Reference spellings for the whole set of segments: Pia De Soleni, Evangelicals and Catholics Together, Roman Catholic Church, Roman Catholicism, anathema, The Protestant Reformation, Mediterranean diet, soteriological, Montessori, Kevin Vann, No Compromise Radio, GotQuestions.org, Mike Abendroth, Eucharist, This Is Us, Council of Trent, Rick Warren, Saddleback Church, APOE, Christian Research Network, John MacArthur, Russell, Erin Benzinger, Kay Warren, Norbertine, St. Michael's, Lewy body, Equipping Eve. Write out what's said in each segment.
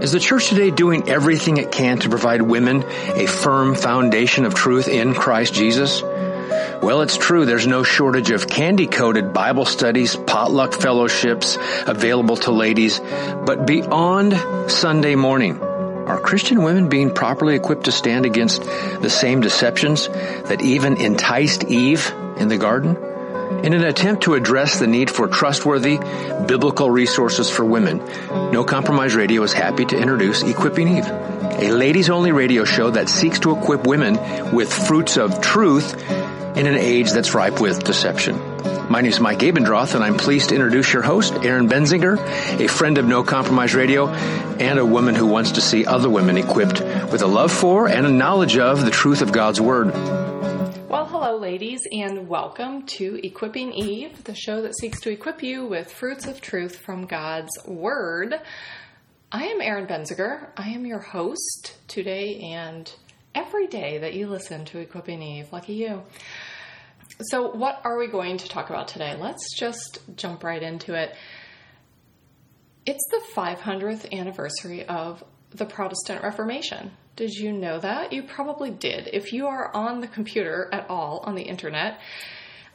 Is the church today doing everything it can to provide women a firm foundation of truth in Christ Jesus? Well, it's true. There's no shortage of candy-coated Bible studies, potluck fellowships available to ladies. But beyond Sunday morning, are Christian women being properly equipped to stand against the same deceptions that even enticed Eve in the garden? In an attempt to address the need for trustworthy, biblical resources for women, No Compromise Radio is happy to introduce Equipping Eve, a ladies-only radio show that seeks to equip women with fruits of truth in an age that's ripe with deception. My name is Mike Abendroth, and I'm pleased to introduce your host, Erin Benzinger, a friend of No Compromise Radio and a woman who wants to see other women equipped with a love for and a knowledge of the truth of God's Word. Well, hello, ladies, and welcome to Equipping Eve, the show that seeks to equip you with fruits of truth from God's Word. I am Erin Benziger. I am your host today and every day that you listen to Equipping Eve. Lucky you. So what are we going to talk about today? Let's just jump right into it. It's the 500th anniversary of the Protestant Reformation. Did you know that? You probably did. If you are on the computer at all, on the internet,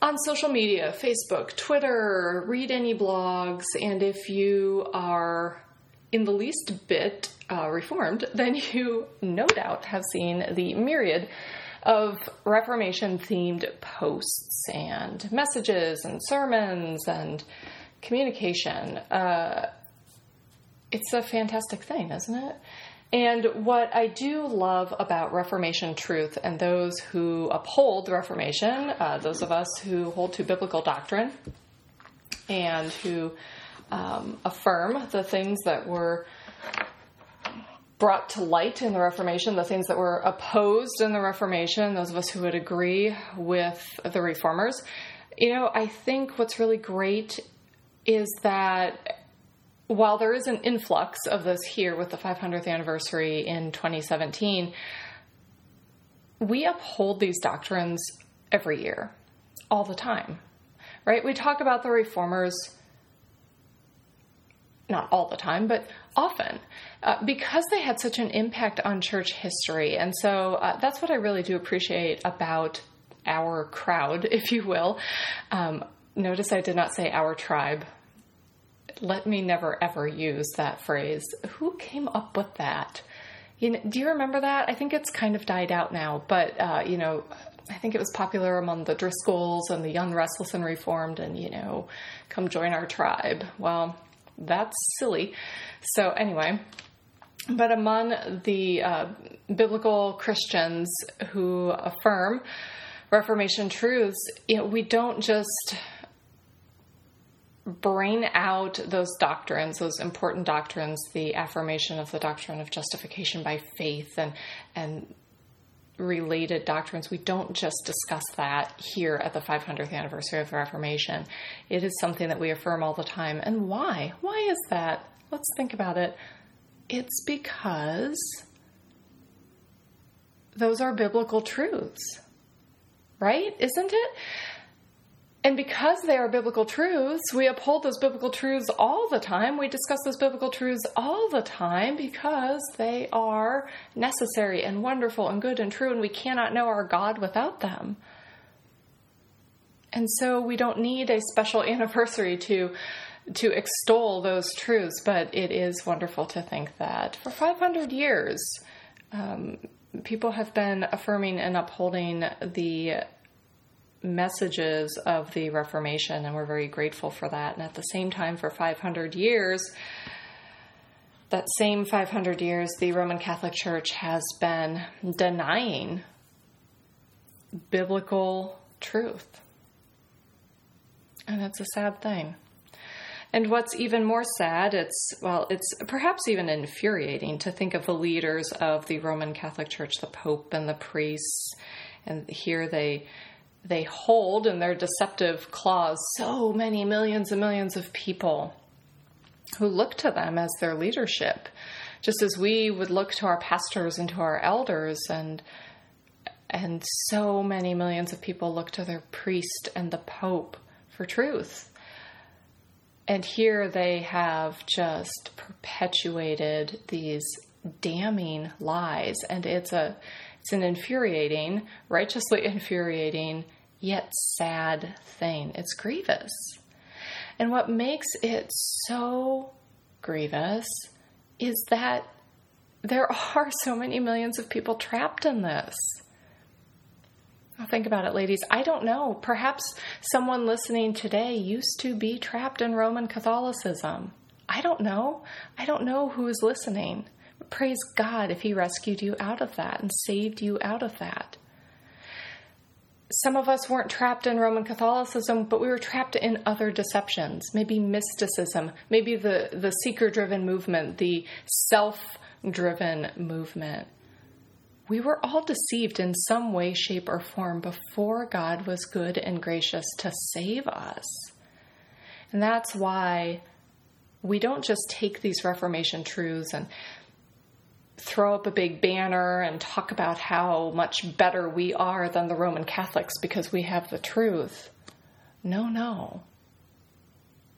on social media, Facebook, Twitter, read any blogs, and if you are in the least bit reformed, then you no doubt have seen the myriad of Reformation-themed posts and messages and sermons and communication. It's a fantastic thing, isn't it? And what I do love about Reformation truth and those who uphold the Reformation, those of us who hold to biblical doctrine and who affirm the things that were brought to light in the Reformation, the things that were opposed in the Reformation, those of us who would agree with the Reformers, you know, I think what's really great is that while there is an influx of this here with the 500th anniversary in 2017, we uphold these doctrines every year, all the time, right? We talk about the Reformers, not all the time, but often, because they had such an impact on church history. And so that's what I really do appreciate about our crowd, if you will. Notice I did not say our tribe. Let me never, ever use that phrase. Who came up with that? You know, do you remember that? I think it's kind of died out now, but, you know, I think it was popular among the Driscolls and the Young, Restless, and Reformed, and, you know, come join our tribe. Well, that's silly. So anyway, but among the biblical Christians who affirm Reformation truths, you know, we don't just brain out those doctrines, those important doctrines, the affirmation of the doctrine of justification by faith and related doctrines. We don't just discuss that here at the 500th anniversary of the Reformation. It is something that we affirm all the time. And why? Why is that? Let's think about it. It's because those are biblical truths, right? Isn't it? And because they are biblical truths, we uphold those biblical truths all the time. We discuss those biblical truths all the time because they are necessary and wonderful and good and true, and we cannot know our God without them. And so we don't need a special anniversary to extol those truths, but it is wonderful to think that for 500 years, people have been affirming and upholding the messages of the Reformation, and we're very grateful for that. And at the same time, for 500 years, that same 500 years, the Roman Catholic Church has been denying biblical truth. And that's a sad thing. And what's even more sad, it's perhaps even infuriating to think of the leaders of the Roman Catholic Church, the Pope and the priests, and here they hold in their deceptive claws so many millions and millions of people who look to them as their leadership, just as we would look to our pastors and to our elders, and so many millions of people look to their priest and the Pope for truth. And here they have just perpetuated these damning lies, and it's an infuriating, righteously infuriating, yet sad thing. It's grievous. And what makes it so grievous is that there are so many millions of people trapped in this. Now think about it, ladies. I don't know. Perhaps someone listening today used to be trapped in Roman Catholicism. I don't know. I don't know who is listening. Praise God if He rescued you out of that and saved you out of that. Some of us weren't trapped in Roman Catholicism, but we were trapped in other deceptions, maybe mysticism, maybe the seeker-driven movement, the self-driven movement. We were all deceived in some way, shape, or form before God was good and gracious to save us. And that's why we don't just take these Reformation truths and throw up a big banner and talk about how much better we are than the Roman Catholics because we have the truth. No.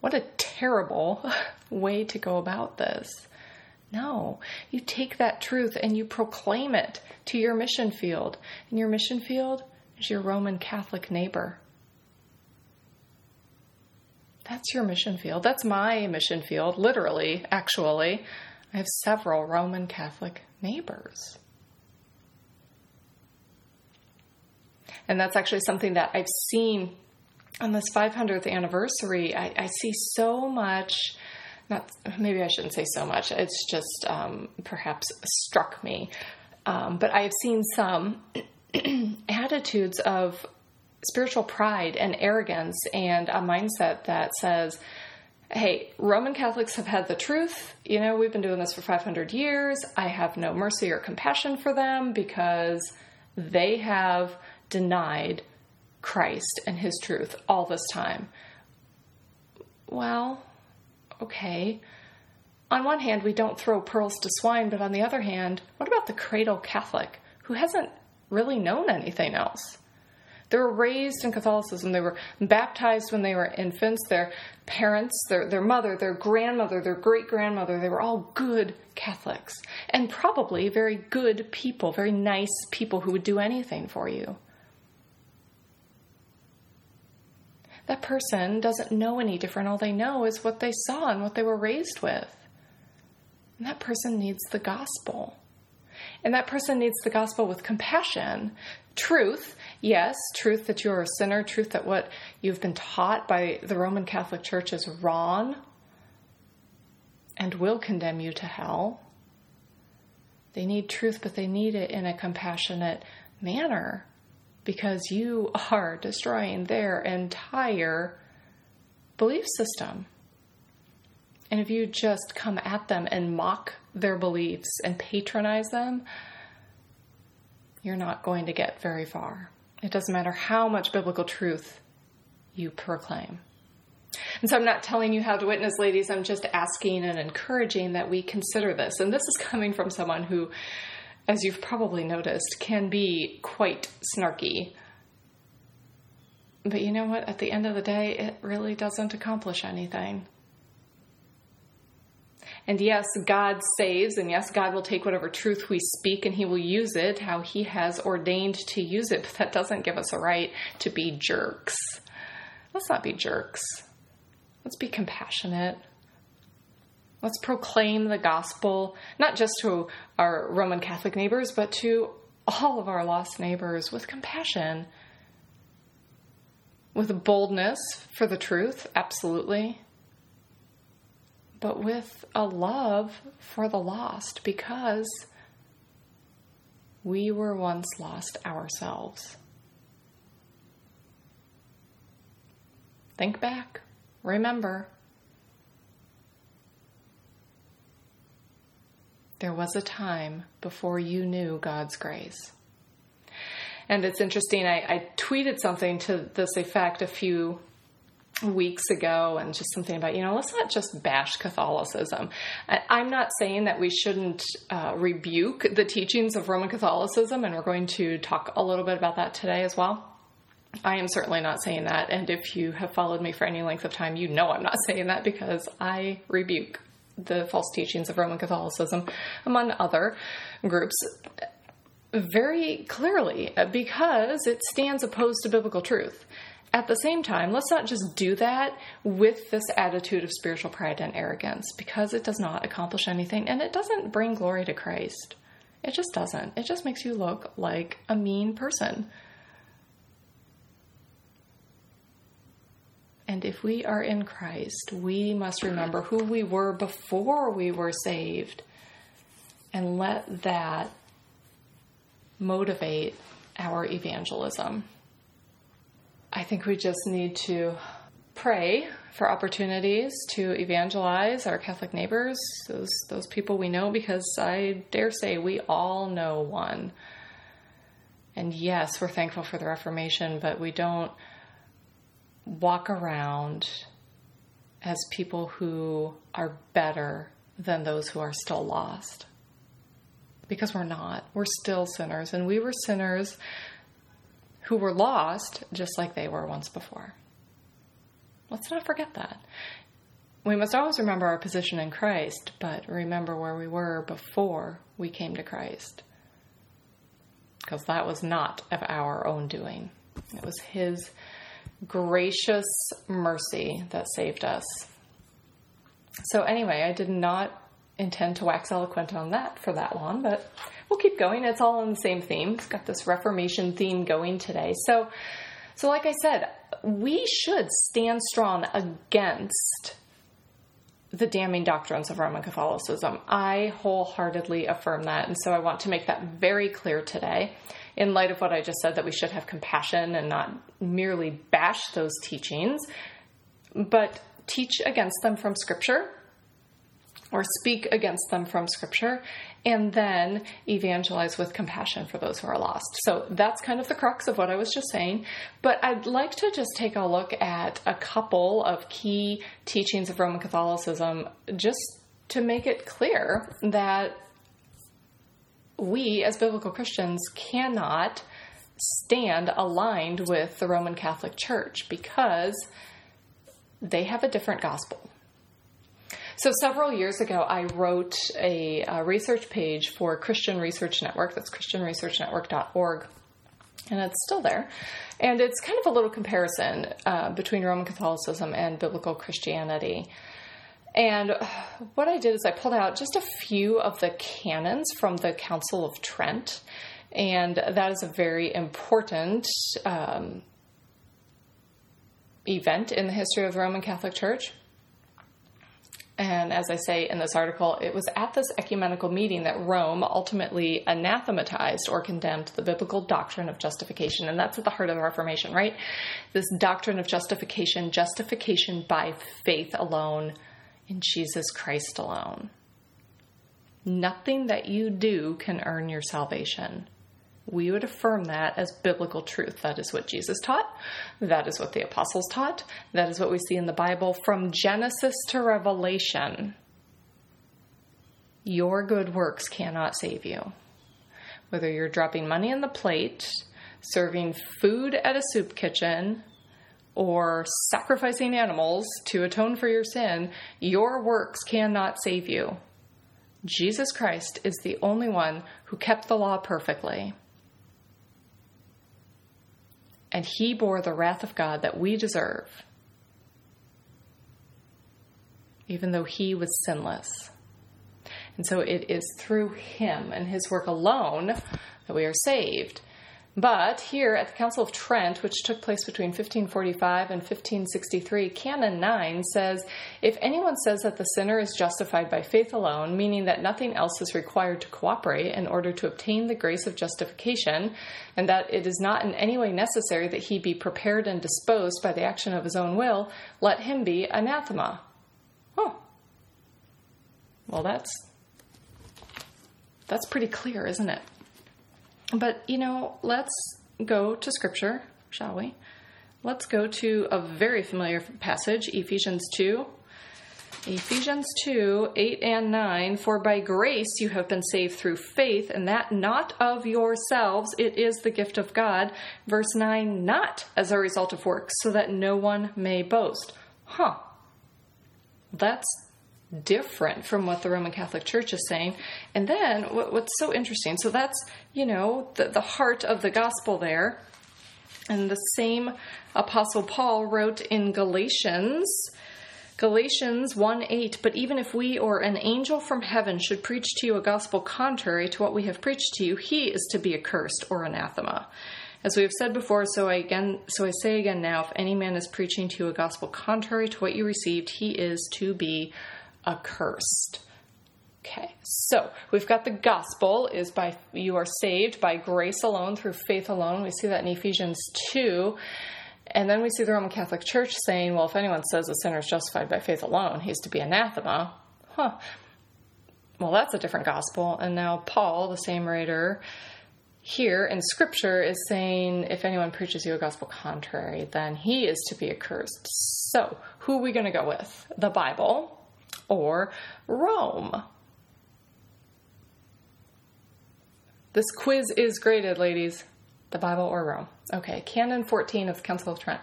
What a terrible way to go about this. No, you take that truth and you proclaim it to your mission field. And your mission field is your Roman Catholic neighbor. That's your mission field. That's my mission field, literally, actually. I have several Roman Catholic neighbors. And that's actually something that I've seen on this 500th anniversary. I see so much, maybe I shouldn't say so much, it's just perhaps struck me. But I have seen some attitudes of spiritual pride and arrogance and a mindset that says, hey, Roman Catholics have had the truth. You know, we've been doing this for 500 years. I have no mercy or compassion for them because they have denied Christ and His truth all this time. Well, okay. On one hand, we don't throw pearls to swine, but on the other hand, what about the cradle Catholic who hasn't really known anything else? They were raised in Catholicism. They were baptized when they were infants. Their parents, their mother, their grandmother, their great-grandmother, they were all good Catholics and probably very good people, very nice people who would do anything for you. That person doesn't know any different. All they know is what they saw and what they were raised with. And that person needs the gospel. And that person needs the gospel with compassion, truth, yes, truth that you are a sinner, truth that what you've been taught by the Roman Catholic Church is wrong and will condemn you to hell. They need truth, but they need it in a compassionate manner because you are destroying their entire belief system. And if you just come at them and mock their beliefs and patronize them, you're not going to get very far. It doesn't matter how much biblical truth you proclaim. And so I'm not telling you how to witness, ladies. I'm just asking and encouraging that we consider this. And this is coming from someone who, as you've probably noticed, can be quite snarky. But you know what? At the end of the day, it really doesn't accomplish anything. And yes, God saves, and yes, God will take whatever truth we speak and He will use it how He has ordained to use it, but that doesn't give us a right to be jerks. Let's not be jerks. Let's be compassionate. Let's proclaim the gospel, not just to our Roman Catholic neighbors, but to all of our lost neighbors with compassion, with boldness for the truth, absolutely, but with a love for the lost because we were once lost ourselves. Think back. Remember. There was a time before you knew God's grace. And it's interesting, I tweeted something to this effect a few weeks ago, and just something about, let's not just bash Catholicism. I'm not saying that we shouldn't rebuke the teachings of Roman Catholicism, and we're going to talk a little bit about that today as well. I am certainly not saying that, and if you have followed me for any length of time, you know I'm not saying that, because I rebuke the false teachings of Roman Catholicism, among other groups, very clearly, because it stands opposed to biblical truth. At the same time, let's not just do that with this attitude of spiritual pride and arrogance, because it does not accomplish anything, and it doesn't bring glory to Christ. It just doesn't. It just makes you look like a mean person. And if we are in Christ, we must remember who we were before we were saved, and let that motivate our evangelism. I think we just need to pray for opportunities to evangelize our Catholic neighbors, those people we know, because I dare say we all know one. And yes, we're thankful for the Reformation, but we don't walk around as people who are better than those who are still lost. Because we're not. We're still sinners. And we were sinners who were lost just like they were once before. Let's not forget that. We must always remember our position in Christ, but remember where we were before we came to Christ. Because that was not of our own doing. It was His gracious mercy that saved us. So anyway, I did not intend to wax eloquent on that for that long, but we'll keep going. It's all on the same theme. It's got this Reformation theme going today. So like I said, we should stand strong against the damning doctrines of Roman Catholicism. I wholeheartedly affirm that, and so I want to make that very clear today. In light of what I just said, that we should have compassion and not merely bash those teachings, but teach against them from Scripture, or speak against them from Scripture, and then evangelize with compassion for those who are lost. So that's kind of the crux of what I was just saying. But I'd like to just take a look at a couple of key teachings of Roman Catholicism, just to make it clear that we, as biblical Christians, cannot stand aligned with the Roman Catholic Church because they have a different gospel. So several years ago, I wrote a research page for Christian Research Network. That's christianresearchnetwork.org. And it's still there. And it's kind of a little comparison between Roman Catholicism and biblical Christianity. And what I did is I pulled out just a few of the canons from the Council of Trent, and that is a very important event in the history of the Roman Catholic Church. And as I say in this article, it was at this ecumenical meeting that Rome ultimately anathematized or condemned the biblical doctrine of justification. And that's at the heart of the Reformation, right? This doctrine of justification, justification by faith alone, in Jesus Christ alone. Nothing that you do can earn your salvation. We would affirm that as biblical truth. That is what Jesus taught. That is what the apostles taught. That is what we see in the Bible from Genesis to Revelation. Your good works cannot save you. Whether you're dropping money in the plate, serving food at a soup kitchen, or sacrificing animals to atone for your sin, your works cannot save you. Jesus Christ is the only one who kept the law perfectly. And He bore the wrath of God that we deserve, even though He was sinless. And so it is through Him and His work alone that we are saved. But here at the Council of Trent, which took place between 1545 and 1563, Canon 9 says, if anyone says that the sinner is justified by faith alone, meaning that nothing else is required to cooperate in order to obtain the grace of justification, and that it is not in any way necessary that he be prepared and disposed by the action of his own will, let him be anathema. Oh. Well, that's pretty clear, isn't it? But, let's go to Scripture, shall we? Let's go to a very familiar passage, Ephesians 2, Ephesians 2, 8 and 9, for by grace you have been saved through faith, and that not of yourselves, it is the gift of God. Verse 9, not as a result of works, so that no one may boast. Huh. That's different from what the Roman Catholic Church is saying. And then what's so interesting, so that's, you know, the heart of the gospel there. And the same Apostle Paul wrote in Galatians 1:8, but even if we or an angel from heaven should preach to you a gospel contrary to what we have preached to you, he is to be accursed or anathema. As we have said before, so I say again now, if any man is preaching to you a gospel contrary to what you received, he is to be accursed. Okay, so we've got the gospel is by, you are saved by grace alone, through faith alone. We see that in Ephesians 2. And then we see the Roman Catholic Church saying, well, if anyone says a sinner is justified by faith alone, he's to be anathema. Huh. Well, that's a different gospel. And now Paul, the same writer here in Scripture, is saying, if anyone preaches you a gospel contrary, then he is to be accursed. So who are we going to go with? The Bible or Rome? This quiz is graded, ladies. The Bible or Rome. Okay, Canon 14 of the Council of Trent.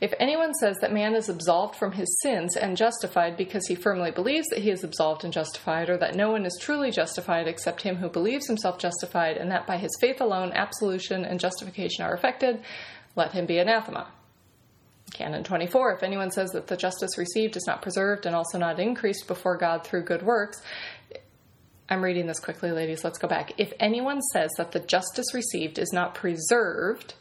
If anyone says that man is absolved from his sins and justified because he firmly believes that he is absolved and justified, or that no one is truly justified except him who believes himself justified, and that by his faith alone absolution and justification are effected, let him be anathema. Canon 24, if anyone says that the justice received is not preserved and also not increased before God through good works... I'm reading this quickly, ladies. Let's go back. If anyone says that the justice received is not preserved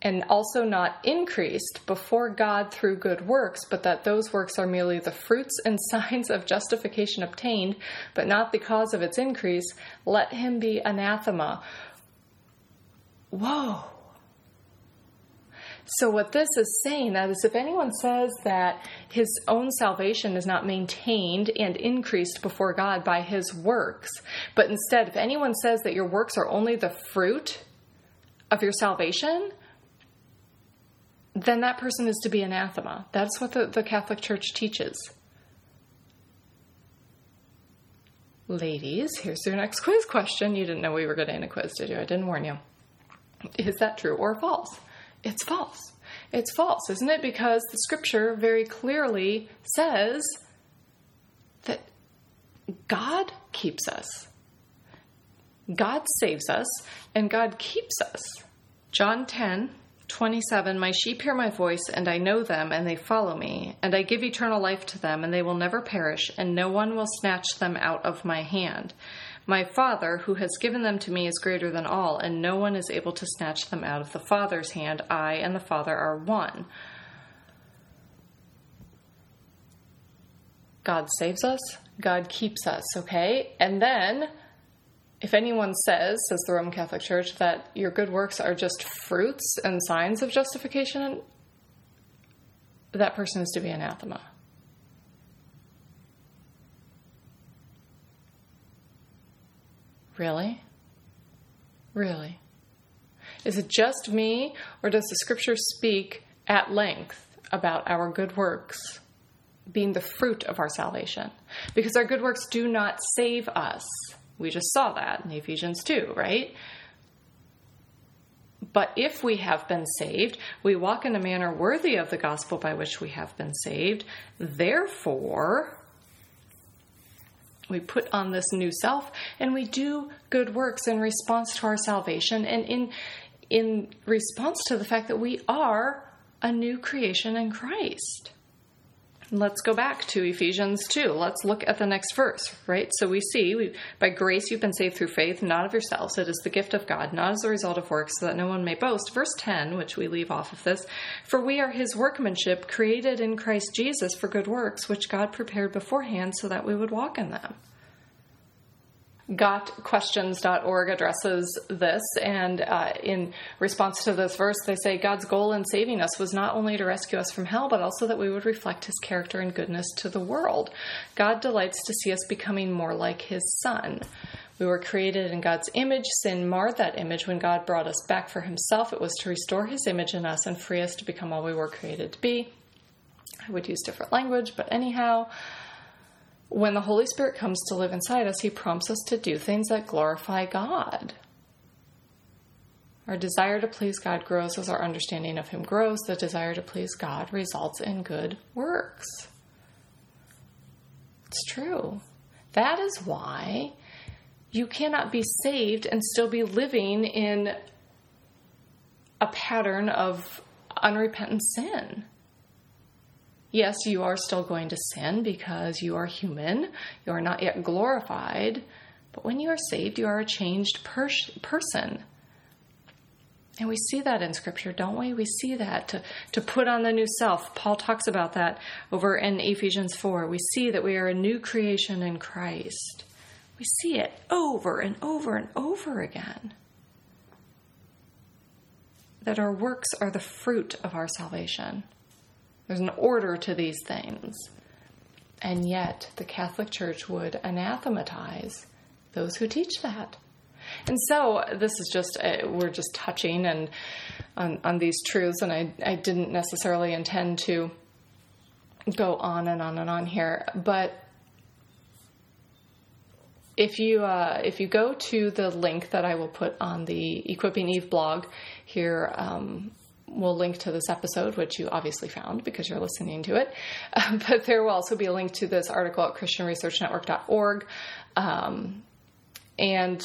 and also not increased before God through good works, but that those works are merely the fruits and signs of justification obtained, but not the cause of its increase, let him be anathema. Whoa. So what this is saying that is if anyone says that his own salvation is not maintained and increased before God by his works, but instead if anyone says that your works are only the fruit of your salvation, then that person is to be anathema. That's what the Catholic Church teaches. Ladies, here's your next quiz question. You didn't know we were getting a quiz, did you? I didn't warn you. Is that true or false? It's false. It's false, isn't it? Because the Scripture very clearly says that God keeps us. God saves us, and God keeps us. John 10:27, my sheep hear my voice, and I know them, and they follow me. And I give eternal life to them, and they will never perish, and no one will snatch them out of my hand. My Father, who has given them to me, is greater than all, and no one is able to snatch them out of the Father's hand. I and the Father are one. God saves us. God keeps us, okay? And then, if anyone says the Roman Catholic Church, that your good works are just fruits and signs of justification, that person is to be anathema. Really? Really? Is it just me, or does the Scripture speak at length about our good works being the fruit of our salvation? Because our good works do not save us. We just saw that in Ephesians 2, right? But if we have been saved, we walk in a manner worthy of the gospel by which we have been saved. Therefore... we put on this new self, and we do good works in response to our salvation and in response to the fact that we are a new creation in Christ. Let's go back to Ephesians 2. Let's look at the next verse, right? So we see, by grace you've been saved through faith, not of yourselves. It is the gift of God, not as a result of works, so that no one may boast. Verse 10, which we leave off of this, for we are his workmanship, created in Christ Jesus for good works, which God prepared beforehand so that we would walk in them. GotQuestions.org addresses this, and in response to this verse, they say God's goal in saving us was not only to rescue us from hell, but also that we would reflect his character and goodness to the world. God delights to see us becoming more like his Son. We were created in God's image. Sin marred that image. When God brought us back for himself, it was to restore his image in us and free us to become all we were created to be. I would use different language, but anyhow, when the Holy Spirit comes to live inside us, he prompts us to do things that glorify God. Our desire to please God grows as our understanding of him grows. The desire to please God results in good works. It's true. That is why you cannot be saved and still be living in a pattern of unrepentant sin. Yes, you are still going to sin because you are human. You are not yet glorified. But when you are saved, you are a changed person. And we see that in Scripture, don't we? We see that to put on the new self. Paul talks about that over in Ephesians 4. We see that we are a new creation in Christ. We see it over and over and over again. That our works are the fruit of our salvation. There's an order to these things. And yet, the Catholic Church would anathematize those who teach that. And so, this is just, we're just touching and on these truths, and I didn't necessarily intend to go on and on and on here. But if you go to the link that I will put on the Equipping Eve blog here, we'll link to this episode, which you obviously found because you're listening to it. But there will also be a link to this article at ChristianResearchNetwork.org. And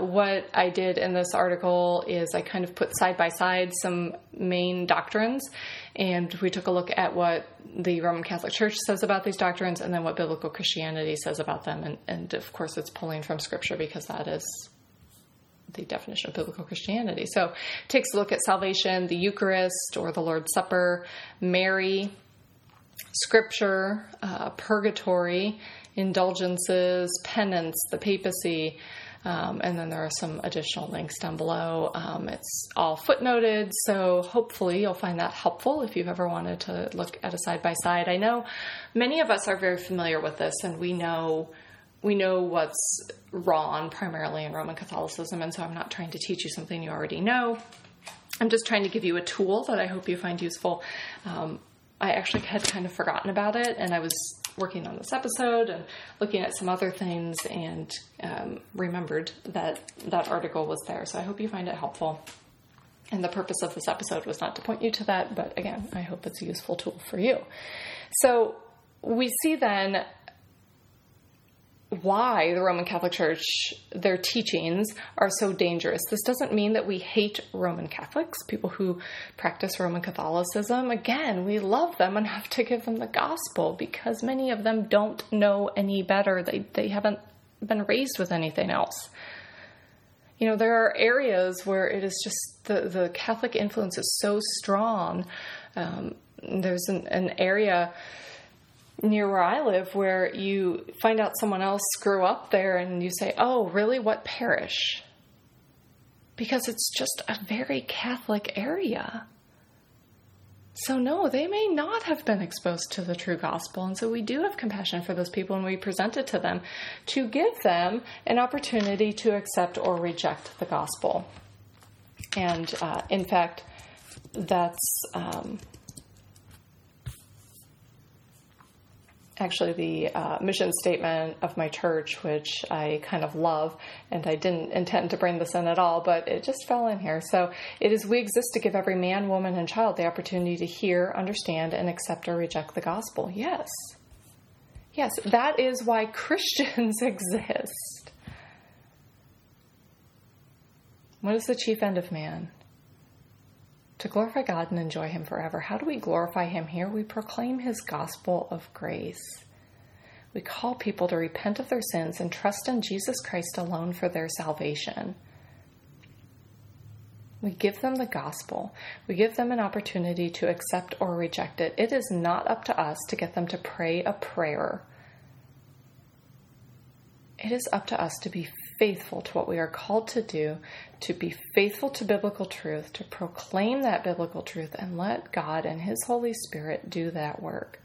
what I did in this article is I kind of put side by side some main doctrines, and we took a look at what the Roman Catholic Church says about these doctrines and then what biblical Christianity says about them. And of course, it's pulling from Scripture because that is the definition of biblical Christianity. So it takes a look at salvation, the Eucharist or the Lord's Supper, Mary, Scripture, purgatory, indulgences, penance, the papacy, and then there are some additional links down below. It's all footnoted, so hopefully you'll find that helpful if you've ever wanted to look at a side-by-side. I know many of us are very familiar with this, and we know what's wrong primarily in Roman Catholicism, and so I'm not trying to teach you something you already know. I'm just trying to give you a tool that I hope you find useful. I actually had kind of forgotten about it, and I was working on this episode and looking at some other things and remembered that that article was there. So I hope you find it helpful. And the purpose of this episode was not to point you to that, but again, I hope it's a useful tool for you. So we see then why the Roman Catholic Church, their teachings are so dangerous. This doesn't mean that we hate Roman Catholics, people who practice Roman Catholicism. Again, we love them and have to give them the gospel because many of them don't know any better. They haven't been raised with anything else. You know, there are areas where it is just the Catholic influence is so strong. There's an area near where I live where you find out someone else screw up there and you say, oh, really? What parish? Because it's just a very Catholic area. So no, they may not have been exposed to the true gospel. And so we do have compassion for those people and we present it to them to give them an opportunity to accept or reject the gospel. And, in fact, that's, actually the mission statement of my church, which I kind of love, and I didn't intend to bring this in at all, but it just fell in here. So it is, we exist to give every man, woman, and child the opportunity to hear, understand, and accept or reject the gospel. Yes. Yes, that is why Christians exist. What is the chief end of man? To glorify God and enjoy him forever. How do we glorify him here? We proclaim his gospel of grace. We call people to repent of their sins and trust in Jesus Christ alone for their salvation. We give them the gospel. We give them an opportunity to accept or reject it. It is not up to us to get them to pray a prayer. It is up to us to be faithful to what we are called to do, to be faithful to biblical truth, to proclaim that biblical truth, and let God and his Holy Spirit do that work.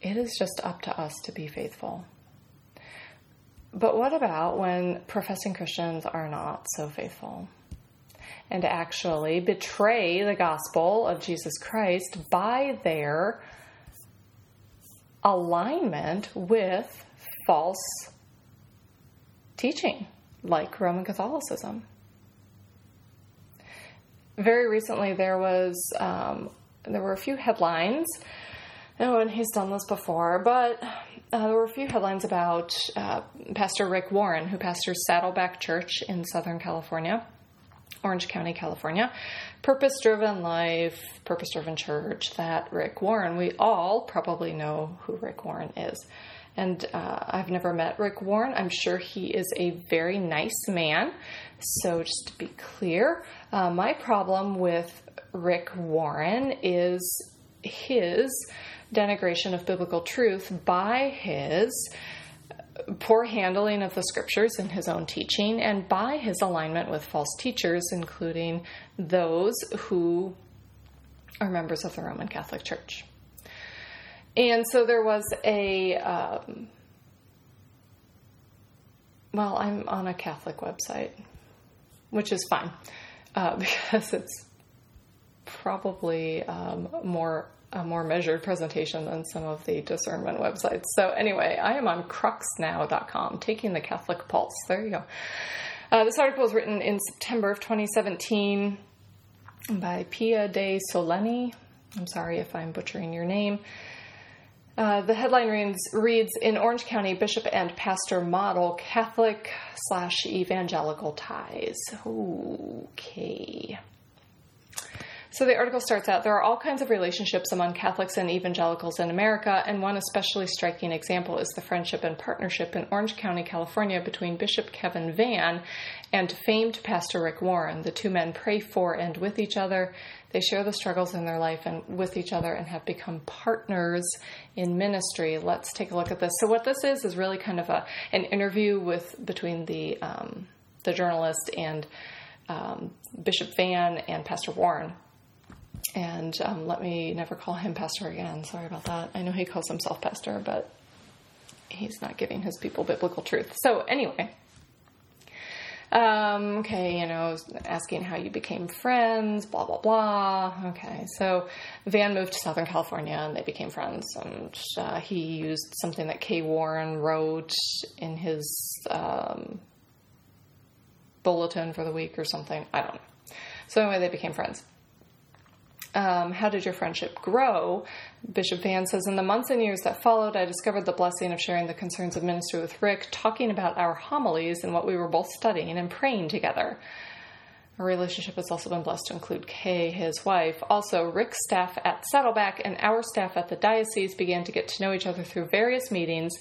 It is just up to us to be faithful. But what about when professing Christians are not so faithful? and actually betray the gospel of Jesus Christ by their alignment with false teaching, like Roman Catholicism. Very recently, there were a few headlines. No one has done this before, but there were a few headlines about Pastor Rick Warren, who pastors Saddleback Church in Southern California, Orange County, California. Purpose-driven life, purpose-driven church, that Rick Warren. We all probably know who Rick Warren is. And I've never met Rick Warren. I'm sure he is a very nice man. So just to be clear, my problem with Rick Warren is his denigration of biblical truth by his poor handling of the scriptures in his own teaching and by his alignment with false teachers, including those who are members of the Roman Catholic Church. And so there was a, well, I'm on a Catholic website, which is fine, because it's probably a more measured presentation than some of the discernment websites. So anyway, I am on cruxnow.com, taking the Catholic pulse. There you go. This article was written in September of 2017 by Pia De Soleni. I'm sorry if I'm butchering your name. The headline reads, "In Orange County, Bishop and Pastor model Catholic/evangelical ties." Okay. So the article starts out, "There are all kinds of relationships among Catholics and evangelicals in America, and one especially striking example is the friendship and partnership in Orange County, California, between Bishop Kevin Vann and famed Pastor Rick Warren. The two men pray for and with each other. They share the struggles in their life and with each other and have become partners in ministry." Let's take a look at this. So what this is really kind of an interview between the journalist and Bishop Vann and Pastor Warren. And let me never call him pastor again. Sorry about that. I know he calls himself pastor, but he's not giving his people biblical truth. So anyway, asking how you became friends, blah, blah, blah. Okay, so Van moved to Southern California and they became friends. And he used something that Kay Warren wrote in his bulletin for the week or something. I don't know. So anyway, they became friends. How did your friendship grow? Bishop Vann says, "In the months and years that followed, I discovered the blessing of sharing the concerns of ministry with Rick, talking about our homilies and what we were both studying and praying together. Our relationship has also been blessed to include Kay, his wife. Also, Rick's staff at Saddleback and our staff at the diocese began to get to know each other through various meetings,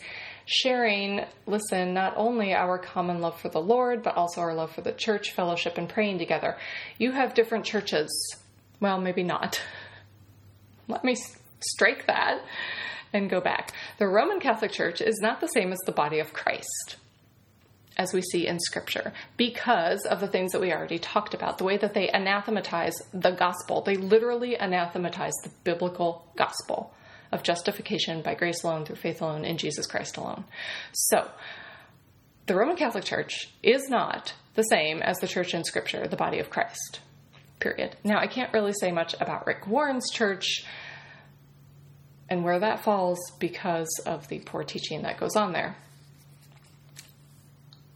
sharing, not only our common love for the Lord, but also our love for the church, fellowship, and praying together." You have different churches. Well, maybe not. Let me strike that and go back. The Roman Catholic Church is not the same as the body of Christ, as we see in Scripture, because of the things that we already talked about, the way that they anathematize the gospel. They literally anathematize the biblical gospel of justification by grace alone, through faith alone, in Jesus Christ alone. So the Roman Catholic Church is not the same as the church in Scripture, the body of Christ. Period. Now, I can't really say much about Rick Warren's church and where that falls because of the poor teaching that goes on there.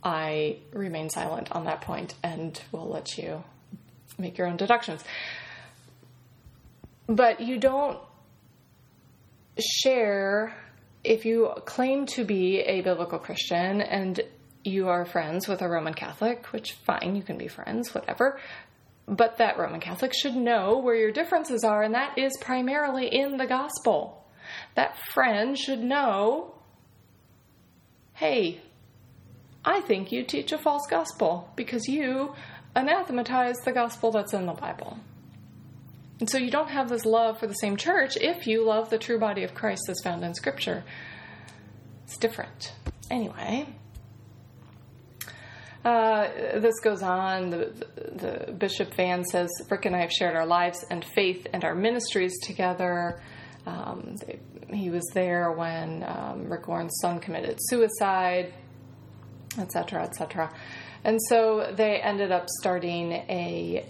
I remain silent on that point and will let you make your own deductions. But you don't share, if you claim to be a biblical Christian and you are friends with a Roman Catholic, which fine, you can be friends, whatever. But that Roman Catholic should know where your differences are, and that is primarily in the gospel. That friend should know, hey, I think you teach a false gospel because you anathematize the gospel that's in the Bible. And so you don't have this love for the same church if you love the true body of Christ as found in Scripture. It's different. Anyway. This goes on. The Bishop Vann says, "Rick and I have shared our lives and faith and our ministries together." He was there when Rick Warren's son committed suicide, etc., etc. And so they ended up starting a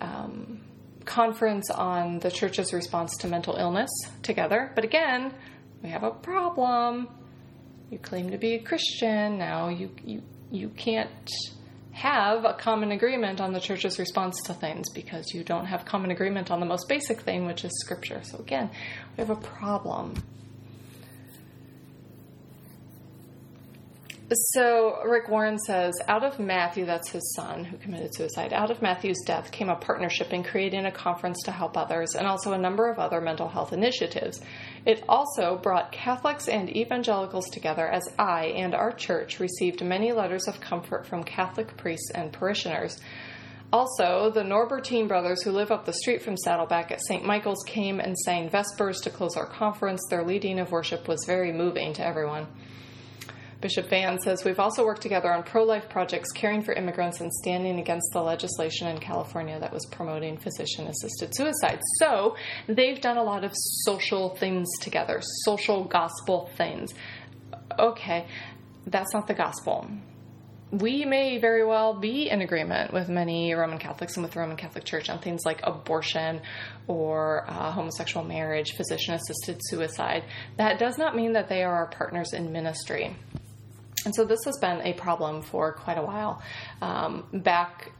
conference on the church's response to mental illness together. But again, we have a problem. You claim to be a Christian. Now you can't have a common agreement on the church's response to things because you don't have common agreement on the most basic thing, which is Scripture. So again, we have a problem. So Rick Warren says, out of Matthew, that's his son who committed suicide, out of Matthew's death came a partnership in creating a conference to help others and also a number of other mental health initiatives. It also brought Catholics and evangelicals together as I and our church received many letters of comfort from Catholic priests and parishioners. Also, the Norbertine brothers who live up the street from Saddleback at St. Michael's came and sang Vespers to close our conference. Their leading of worship was very moving to everyone. Bishop Vann says, we've also worked together on pro-life projects, caring for immigrants, and standing against the legislation in California that was promoting physician-assisted suicide. So they've done a lot of social things together, social gospel things. Okay, that's not the gospel. We may very well be in agreement with many Roman Catholics and with the Roman Catholic Church on things like abortion or homosexual marriage, physician-assisted suicide. That does not mean that they are our partners in ministry. And so this has been a problem for quite a while. Back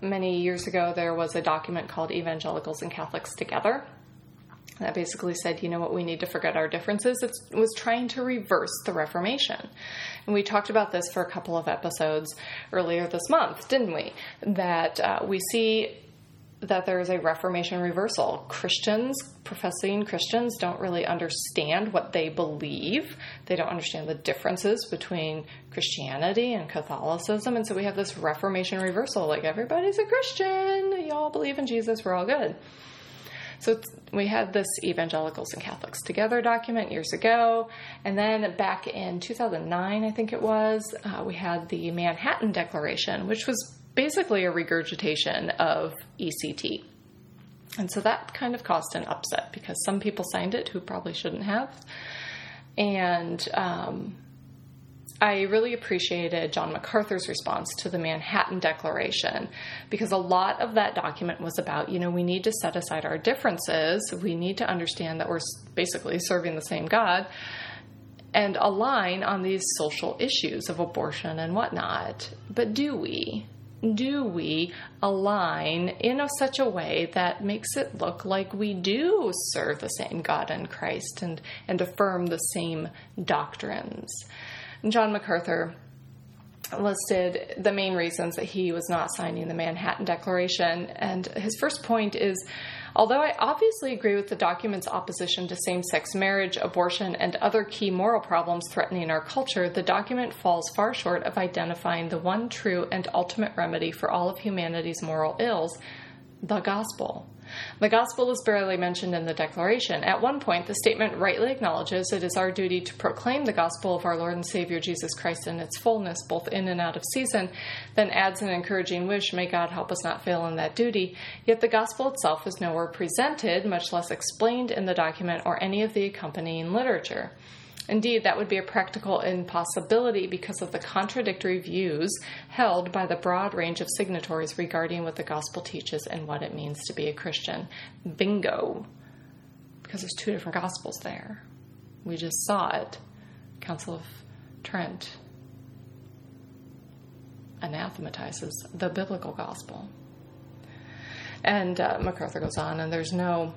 many years ago, there was a document called Evangelicals and Catholics Together that basically said, you know what, we need to forget our differences. It was trying to reverse the Reformation. And we talked about this for a couple of episodes earlier this month, didn't we? That we see that there is a Reformation reversal. Christians, professing Christians, don't really understand what they believe. They don't understand the differences between Christianity and Catholicism. And so we have this Reformation reversal, like everybody's a Christian. Y'all believe in Jesus. We're all good. So we had this Evangelicals and Catholics Together document years ago. And then back in 2009, I think it was, we had the Manhattan Declaration, which was basically a regurgitation of ECT. And so that kind of caused an upset because some people signed it who probably shouldn't have. And I really appreciated John MacArthur's response to the Manhattan Declaration because a lot of that document was about, you know, we need to set aside our differences. We need to understand that we're basically serving the same God and align on these social issues of abortion and whatnot. But do we? Do we align in such a way that makes it look like we do serve the same God and Christ and affirm the same doctrines? John MacArthur listed the main reasons that he was not signing the Manhattan Declaration, and his first point is, although I obviously agree with the document's opposition to same-sex marriage, abortion, and other key moral problems threatening our culture, the document falls far short of identifying the one true and ultimate remedy for all of humanity's moral ills, the gospel. The gospel is barely mentioned in the declaration. At one point, the statement rightly acknowledges it is our duty to proclaim the gospel of our Lord and Savior Jesus Christ in its fullness, both in and out of season, then adds an encouraging wish, may God help us not fail in that duty. Yet the gospel itself is nowhere presented, much less explained in the document or any of the accompanying literature. Indeed, that would be a practical impossibility because of the contradictory views held by the broad range of signatories regarding what the gospel teaches and what it means to be a Christian. Bingo. Because there's two different gospels there. We just saw it. Council of Trent anathematizes the biblical gospel. And MacArthur goes on, and there's no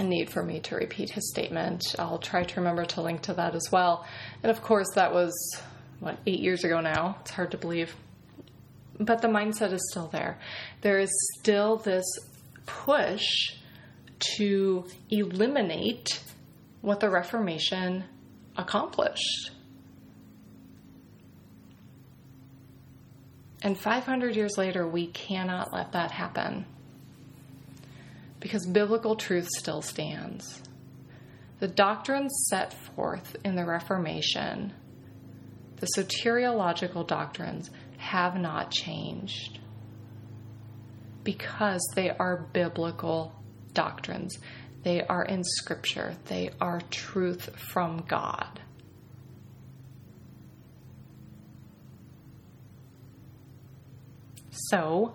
need for me to repeat his statement. I'll try to remember to link to that as well. And of course, that was, 8 years ago now? It's hard to believe. But the mindset is still there. There is still this push to eliminate what the Reformation accomplished. And 500 years later, we cannot let that happen. Because biblical truth still stands. The doctrines set forth in the Reformation, the soteriological doctrines, have not changed because they are biblical doctrines. They are in Scripture. They are truth from God. So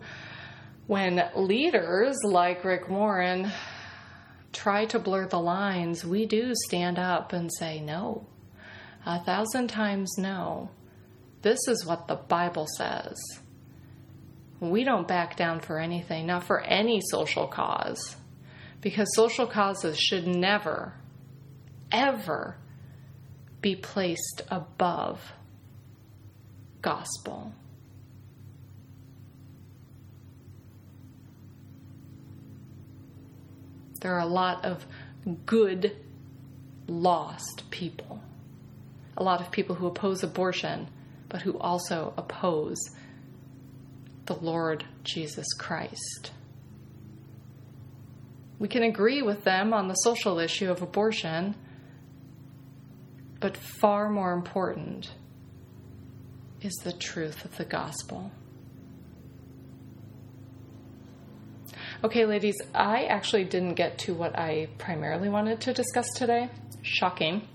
when leaders like Rick Warren try to blur the lines, we do stand up and say no. 1,000 times no. This is what the Bible says. We don't back down for anything, not for any social cause, because social causes should never, ever be placed above gospel. There are a lot of good, lost people. A lot of people who oppose abortion, but who also oppose the Lord Jesus Christ. We can agree with them on the social issue of abortion, but far more important is the truth of the gospel. Okay, ladies, I actually didn't get to what I primarily wanted to discuss today. Shocking.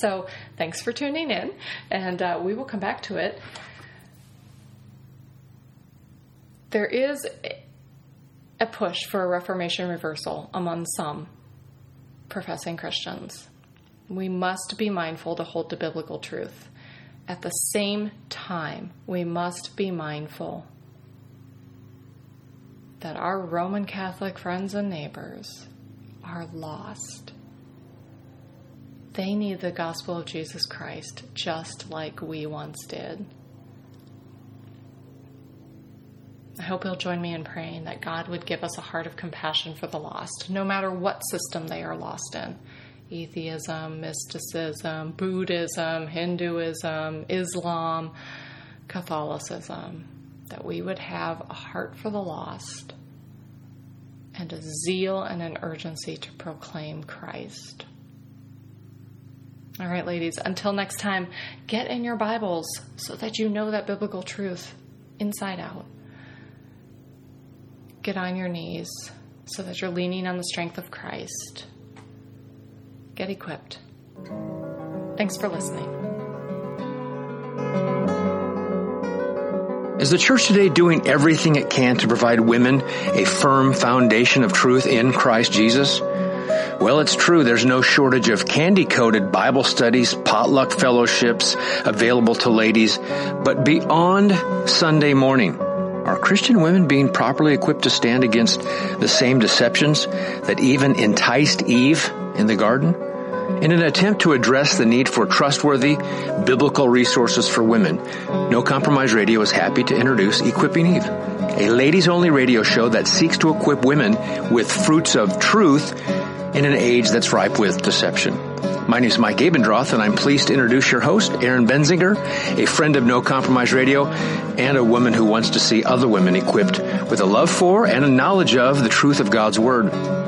So thanks for tuning in, and we will come back to it. There is a push for a Reformation reversal among some professing Christians. We must be mindful to hold to biblical truth. At the same time, we must be mindful that our Roman Catholic friends and neighbors are lost. They need the gospel of Jesus Christ just like we once did. I hope you'll join me in praying that God would give us a heart of compassion for the lost, no matter what system they are lost in. Atheism, mysticism, Buddhism, Hinduism, Islam, Catholicism. That we would have a heart for the lost and a zeal and an urgency to proclaim Christ. All right, ladies, until next time, get in your Bibles so that you know that biblical truth inside out. Get on your knees so that you're leaning on the strength of Christ. Get equipped. Thanks for listening. Is the church today doing everything it can to provide women a firm foundation of truth in Christ Jesus? Well, it's true. There's no shortage of candy-coated Bible studies, potluck fellowships available to ladies. But beyond Sunday morning, are Christian women being properly equipped to stand against the same deceptions that even enticed Eve in the garden? In an attempt to address the need for trustworthy, biblical resources for women, No Compromise Radio is happy to introduce Equipping Eve, a ladies-only radio show that seeks to equip women with fruits of truth in an age that's ripe with deception. My name is Mike Abendroth, and I'm pleased to introduce your host, Erin Benzinger, a friend of No Compromise Radio and a woman who wants to see other women equipped with a love for and a knowledge of the truth of God's Word.